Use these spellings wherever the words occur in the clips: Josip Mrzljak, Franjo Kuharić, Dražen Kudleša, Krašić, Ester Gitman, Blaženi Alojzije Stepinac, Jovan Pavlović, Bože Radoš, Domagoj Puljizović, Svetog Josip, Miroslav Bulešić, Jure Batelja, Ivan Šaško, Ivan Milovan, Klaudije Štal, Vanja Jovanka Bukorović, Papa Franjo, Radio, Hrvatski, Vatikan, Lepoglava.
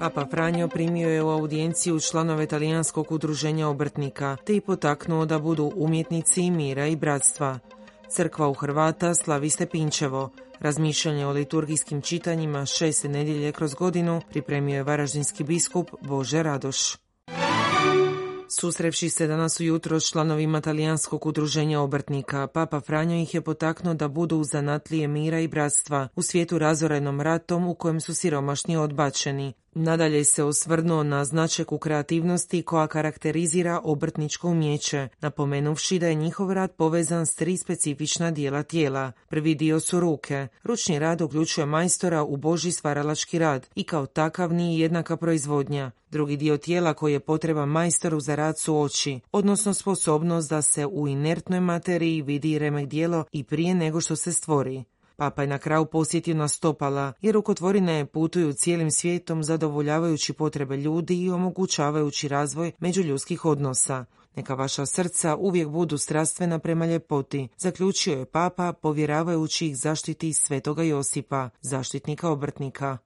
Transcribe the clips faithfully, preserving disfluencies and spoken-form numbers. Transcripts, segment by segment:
Papa Franjo primio je u audijenciju članove talijanskog udruženja obrtnika te i potaknuo da budu umjetnici mira i bratstva. Crkva u Hrvata slavi Stepinčevo. Razmišljanje o liturgijskim čitanjima šeste nedjelje kroz godinu pripremio je varaždinski biskup Bože Radoš. Susrevši se danas ujutro s članovima talijanskog udruženja obrtnika, Papa Franjo ih je potaknuo da budu zanatlije mira i bratstva u svijetu razorenom ratom u kojem su siromašni odbačeni. Nadalje se osvrnuo na značajku kreativnosti koja karakterizira obrtničko umijeće, napomenuvši da je njihov rad povezan s tri specifična dijela tijela. Prvi dio su ruke. Ručni rad uključuje majstora u božji stvaralački rad i kao takav nije jednaka proizvodnja. Drugi dio tijela koji je potreban majstoru za rad su oči, odnosno sposobnost da se u inertnoj materiji vidi remek djelo i prije nego što se stvori. Papa je na kraju posjetio na stopala, jer rukotvorine putuju cijelim svijetom zadovoljavajući potrebe ljudi i omogućavajući razvoj međuljudskih odnosa. Neka vaša srca uvijek budu strastvena prema ljepoti, zaključio je Papa povjeravajući ih zaštiti Svetoga Josipa, zaštitnika obrtnika.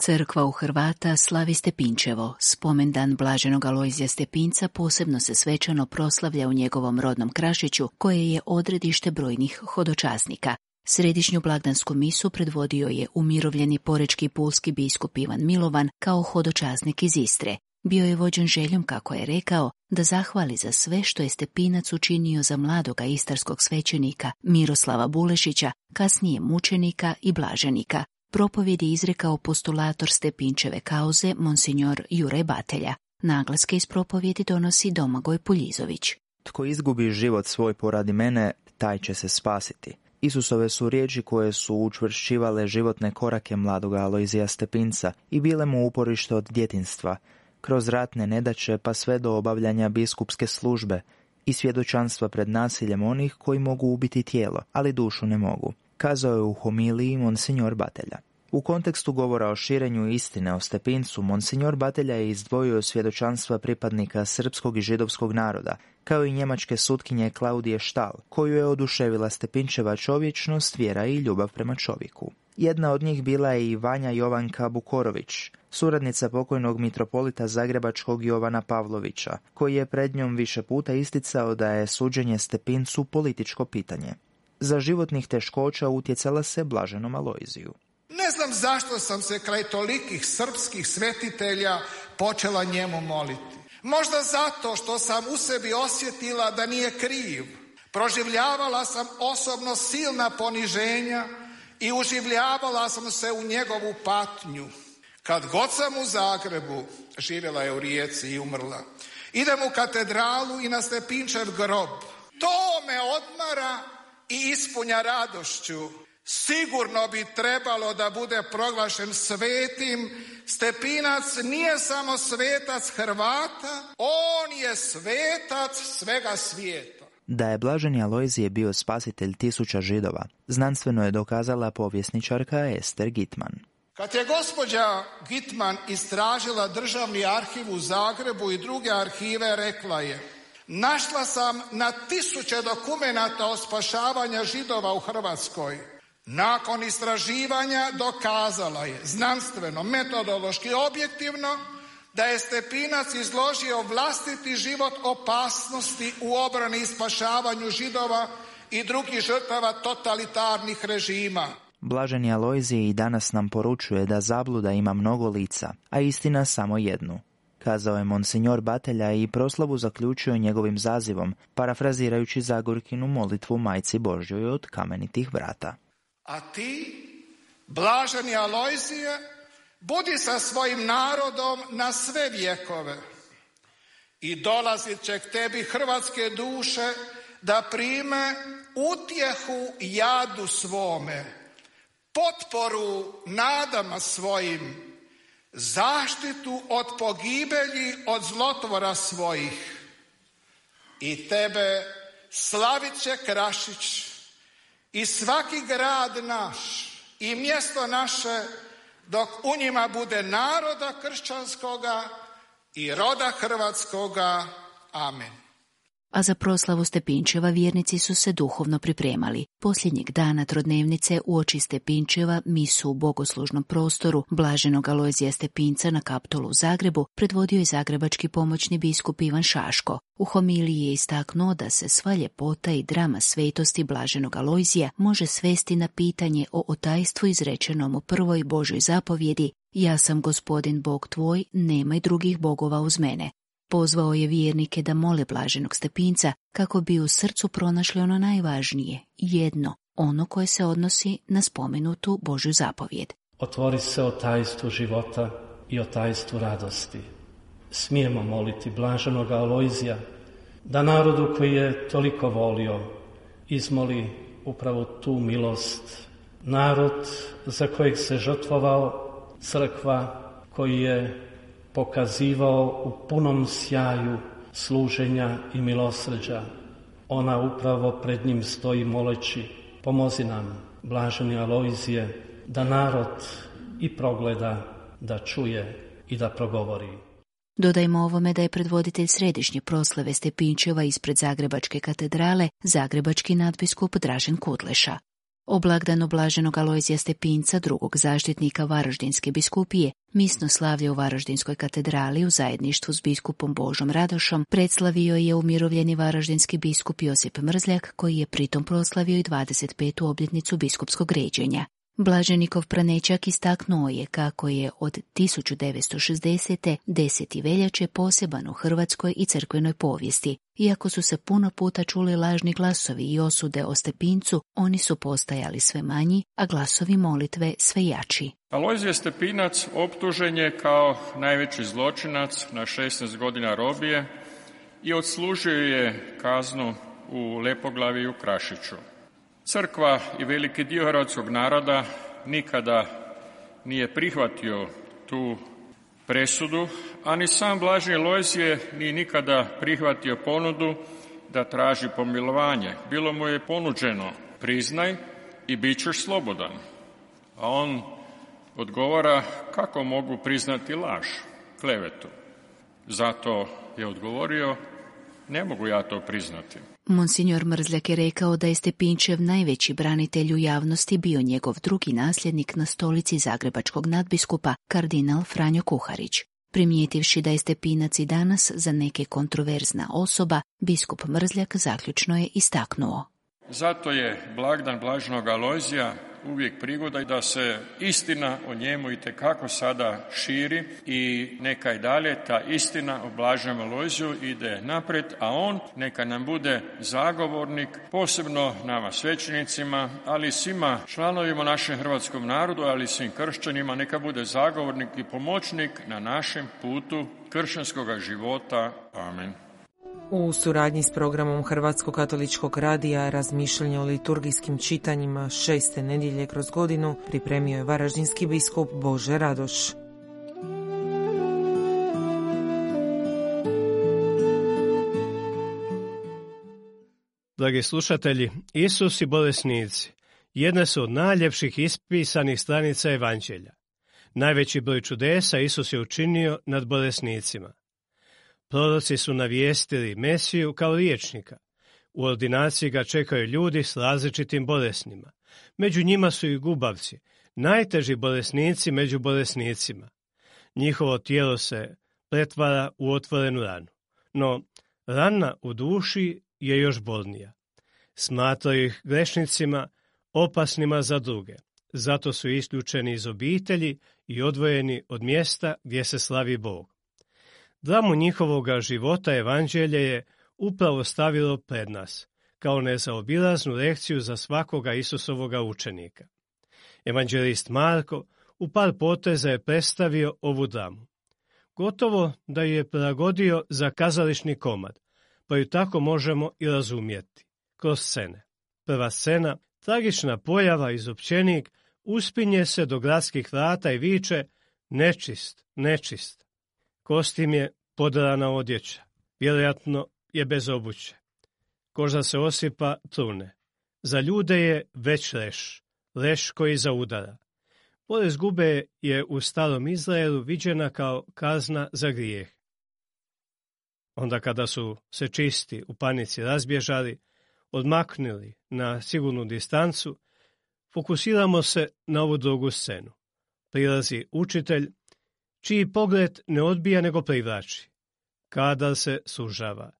Crkva u Hrvata slavi Stepinčevo. Spomendan Blaženog Alojzija Stepinca posebno se svečano proslavlja u njegovom rodnom Krašiću, koje je odredište brojnih hodočasnika. Središnju blagdansku misu predvodio je umirovljeni porečki pulski biskup Ivan Milovan kao hodočasnik iz Istre. Bio je vođen željom, kako je rekao, da zahvali za sve što je Stepinac učinio za mladoga istarskog svećenika Miroslava Bulešića, kasnije mučenika i blaženika. Propovjed je izrekao postulator Stepinčeve kauze, monsinjor Jure Batelja. Naglaske iz propovjedi donosi Domagoj Puljizović. Tko izgubi život svoj poradi mene, taj će se spasiti. Isusove su riječi koje su učvršćivale životne korake mladoga Alojzija Stepinca i bile mu uporište od djetinstva, kroz ratne nedaće pa sve do obavljanja biskupske službe i svjedočanstva pred nasiljem onih koji mogu ubiti tijelo, ali dušu ne mogu, kazao je u homiliji monsinjor Batelja. U kontekstu govora o širenju istine o Stepincu, monsinjor Batelja je izdvojio svjedočanstva pripadnika srpskog i židovskog naroda, kao i njemačke sutkinje Klaudije Štal, koju je oduševila Stepinčeva čovječnost, vjera i ljubav prema čovjeku. Jedna od njih bila je i Vanja Jovanka Bukorović, suradnica pokojnog mitropolita zagrebačkog Jovana Pavlovića, koji je pred njom više puta isticao da je suđenje Stepincu političko pitanje. Za životnih teškoća utjecala se Blaženom Alojziju. Ne znam zašto sam se kraj tolikih srpskih svetitelja počela njemu moliti. Možda zato što sam u sebi osjetila da nije kriv. Proživljavala sam osobno silna poniženja i uživljavala sam se u njegovu patnju. Kad god sam u Zagrebu, živjela je u Rijeci i umrla, idem u katedralu i na Stepinčev grob. To me odmara i ispunja radošću. Sigurno bi trebalo da bude proglašen svetim. Stepinac nije samo svetac Hrvata, on je svetac svega svijeta. Da je Blaženi Alojzije bio spasitelj tisuća Židova, znanstveno je dokazala povjesničarka Ester Gitman. Kad je gospođa Gitman istražila državni arhiv u Zagrebu i druge arhive, rekla je: našla sam na tisuće dokumenata o spašavanju Židova u Hrvatskoj. Nakon istraživanja dokazala je znanstveno, metodološki, objektivno da je Stepinac izložio vlastiti život opasnosti u obrani i spašavanju Židova i drugih žrtava totalitarnih režima. Blaženi Alojzije i danas nam poručuje da zabluda ima mnogo lica, a istina samo jednu, kazao je monsinjor Batelja i proslavu zaključio njegovim zazivom, parafrazirajući Zagorkinu molitvu Majci Božjoj od kamenitih vrata. A ti, Blaženi Alojzije, budi sa svojim narodom na sve vjekove i dolazit će k tebi hrvatske duše da prime utjehu jadu svome, potporu nadama svojim, zaštitu od pogibelji od zlotvora svojih. i tebe slavit će Krašić i svaki grad naš i mjesto naše, dok u njima bude naroda kršćanskoga i roda hrvatskoga. Amen. A za proslavu Stepinčeva vjernici su se duhovno pripremali. Posljednjeg dana trodnevnice uoči Stepinčeva misu u bogoslužnom prostoru Blaženog Alojzija Stepinca na Kaptolu u Zagrebu predvodio je zagrebački pomoćni biskup Ivan Šaško. U homiliji je istaknuo da se sva ljepota i drama svetosti Blaženog Alojzija može svesti na pitanje o otajstvu izrečenom u prvoj Božoj zapovjedi: ja sam Gospodin Bog tvoj, nemaj drugih bogova uz mene. Pozvao je vjernike da mole Blaženog Stepinca kako bi u srcu pronašli ono najvažnije, jedno, ono koje se odnosi na spomenutu Božju zapovjed. Otvori se o tajstvu života i o tajstvu radosti. Smijemo moliti Blaženog Alojzija da narodu koji je toliko volio izmoli upravo tu milost. Narod za kojeg se žrtvovao, crkva koji je pokazivao u punom sjaju služenja i milosrđa. Ona upravo pred njim stoji moleći: pomozi nam, Blaženi Alojzije, da narod i progleda, da čuje i da progovori. Dodajmo ovome da je predvoditelj središnje proslave Stepinčeva ispred Zagrebačke katedrale zagrebački nadbiskup Dražen Kudleša. O blagdanu Blaženog Alojzija Stepinca, drugog zaštitnika Varaždinske biskupije, misno slavlje u Varaždinskoj katedrali u zajedništvu s biskupom Božom Radošom predstavio je umirovljeni varaždinski biskup Josip Mrzljak, koji je pritom proslavio i dvadeset petu obljetnicu biskupskog ređenja. Blaženikov pranećak istaknuo je kako je od tisuću devetsto šezdesete. deseti veljače poseban u hrvatskoj i crkvenoj povijesti. Iako su se puno puta čuli lažni glasovi i osude o Stepincu, oni su postajali sve manji, a glasovi molitve sve jači. Alojzije Stepinac optužen je kao najveći zločinac na šesnaest godina robije i odslužio je kaznu u Lepoglavi i u Krašiću. Crkva i veliki dio hrvatskog naroda nikada nije prihvatio tu presudu, a ni sam Blaženi Alojzije nije nikada prihvatio ponudu da traži pomilovanje. Bilo mu je ponuđeno: priznaj i bit ćeš slobodan. A on odgovara: kako mogu priznati laž, klevetu? Zato je odgovorio: ne mogu ja to priznati. Monsignor Mrzljak je rekao da je Stepinčev najveći branitelj u javnosti bio njegov drugi nasljednik na stolici zagrebačkog nadbiskupa, kardinal Franjo Kuharić. Primijetivši da je Stepinac i danas za neke kontroverzna osoba, biskup Mrzljak zaključno je istaknuo: zato je blagdan Blaženog Alojzija uvijek prigoda da se istina o njemu itekako sada širi i neka i dalje ta istina o Blaženom Alojziju ide naprijed, a on neka nam bude zagovornik, posebno nama svećenicima, ali svima članovima našem hrvatskom narodu, ali svim kršćanima, neka bude zagovornik i pomoćnik na našem putu kršćanskoga života. Amen. U suradnji s programom Hrvatskog katoličkog radija razmišljanje o liturgijskim čitanjima šeste nedjelje kroz godinu pripremio je varaždinski biskup Bože Radoš. Dragi slušatelji, Isus i bolesnici jedna su od najljepših ispisanih stranica evanđelja. Najveći broj čudesa Isus je učinio nad bolesnicima. Proroci su navijestili Mesiju kao liječnika. U ordinaciji ga čekaju ljudi s različitim bolesnima. Među njima su i gubavci, najteži bolesnici među bolesnicima. Njihovo tijelo se pretvara u otvorenu ranu. No, rana u duši je još bolnija. Smatraju ih grešnicima, opasnima za druge. Zato su isključeni iz obitelji i odvojeni od mjesta gdje se slavi Bog. Dramu njihovoga života evanđelje je upravo stavilo pred nas, kao nezaobilaznu lekciju za svakoga Isusovoga učenika. Evanđelist Marko u par poteza je predstavio ovu dramu. Gotovo da ju je prilagodio za kazališni komad, pa ju tako možemo i razumjeti, kroz scene. Prva scena, tragična pojava, izopćenik uspinje se do gradskih vrata i viče: nečist, nečist. Kostim je podrana odjeća, vjerojatno je bez obuće. Koža se osipa, trune. Za ljude je već leš, leš koji zaudara. Porez gube je u starom Izraelu viđena kao kazna za grijeh. Onda kada su se čisti u panici razbježali, odmaknuli na sigurnu distancu, fokusiramo se na ovu drugu scenu. Prilazi učitelj, čiji pogled ne odbija nego privlači. Kadar se sužava.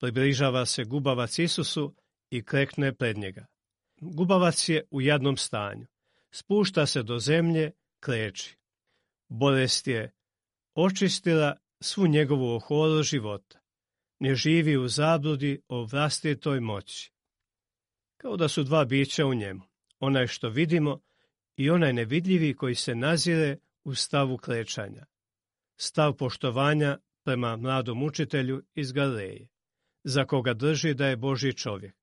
Približava se gubavac Isusu i klekne pred njega. Gubavac je u jadnom stanju. Spušta se do zemlje, kleči. Bolest je očistila svu njegovu oholost života. Ne živi u zabludi o vlastitoj moći. Kao da su dva bića u njemu. Onaj što vidimo i onaj nevidljivi koji se nazire u stavu klečanja. Stav poštovanja prema mladom učitelju iz Galileje, za koga drži da je Božji čovjek.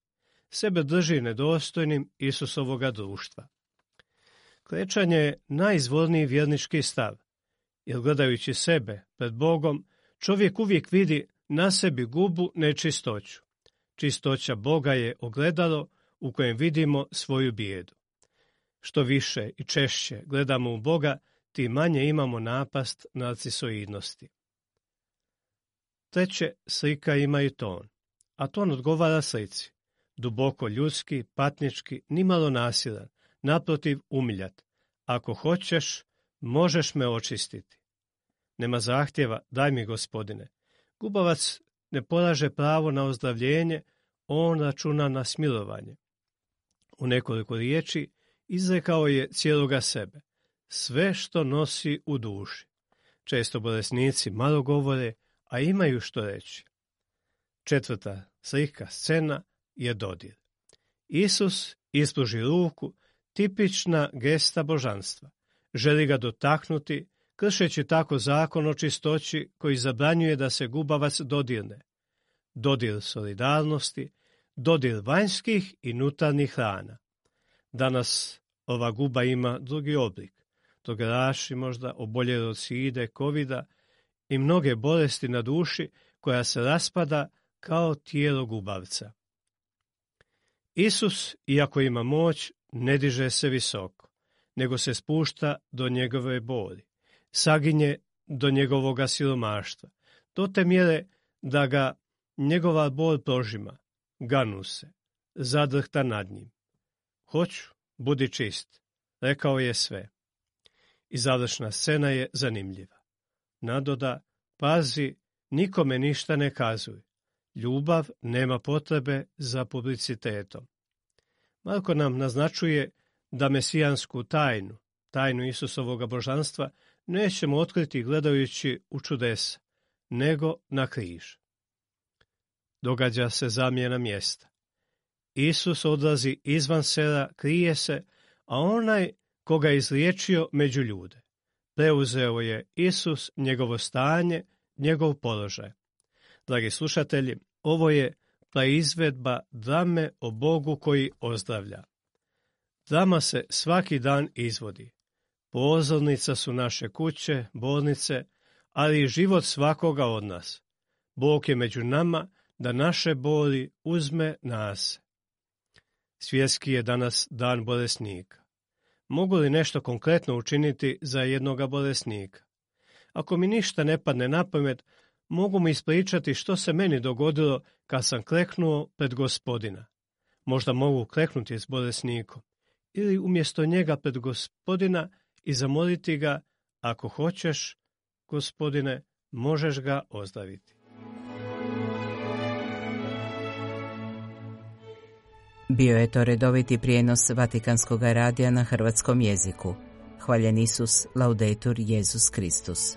Sebe drži nedostojnim Isusovoga društva. Klečanje je najizvorniji vjernički stav, jer gledajući sebe pred Bogom, čovjek uvijek vidi na sebi gubu nečistoću. Čistoća Boga je ogledalo u kojem vidimo svoju bijedu. Što više i češće gledamo u Boga, tim manje imamo napast narcisoidnosti. Treće, slika ima i ton, a ton odgovara slici. Duboko ljudski, patnički, nimalo nasilan, naprotiv umiljat. Ako hoćeš, možeš me očistiti. Nema zahtjeva, daj mi gospodine. Gubavac ne polaže pravo na ozdravljenje, on računa na smilovanje. U nekoliko riječi izrekao je cijeloga sebe, sve što nosi u duši. Često bolesnici malo govore, a imaju što reći. Četvrta slika scena je dodir. Isus ispruži ruku, tipična gesta božanstva. Želi ga dotaknuti, kršeći tako zakon o čistoći koji zabranjuje da se gubavac dodirne. Dodir solidarnosti, dodir vanjskih i unutarnjih rana. Danas ova guba ima drugi oblik. Drogeraši možda, oboljeli od side, covida i mnoge bolesti na duši koja se raspada kao tijelo gubavca. Isus, iako ima moć, ne diže se visoko, nego se spušta do njegove boli, saginje do njegovoga siromaštva, do te mjere da ga njegova bol prožima, ganu se, zadrhta nad njim. Hoću, budi čist, rekao je sve. I završna scena je zanimljiva. Nadoda, pazi, nikome ništa ne kazuj. Ljubav nema potrebe za publicitetom. Marko nam naznačuje da mesijansku tajnu, tajnu Isusovoga božanstva, nećemo otkriti gledajući u čudesa, nego na križ. Događa se zamjena mjesta. Isus odlazi izvan sela, krije se, a onaj koga je izliječio među ljude. Preuzeo je Isus njegovo stanje, njegov položaj. Dragi slušatelji, ovo je praizvedba drame o Bogu koji ozdravlja. Drama se svaki dan izvodi. Pozornica su naše kuće, bolnice, ali i život svakoga od nas. Bog je među nama da naše boli uzme nas. Svjetski je danas dan bolesnika. Mogu li nešto konkretno učiniti za jednoga bolesnika? Ako mi ništa ne padne na pamet, mogu mi ispričati što se meni dogodilo kad sam kleknuo pred gospodina. Možda mogu kleknuti s bolesnikom ili umjesto njega pred gospodina i zamoliti ga, ako hoćeš, gospodine, možeš ga ozdraviti. Bio je to redoviti prijenos Vatikanskog radija na hrvatskom jeziku. Hvaljen Isus, laudetur Jezus Kristus.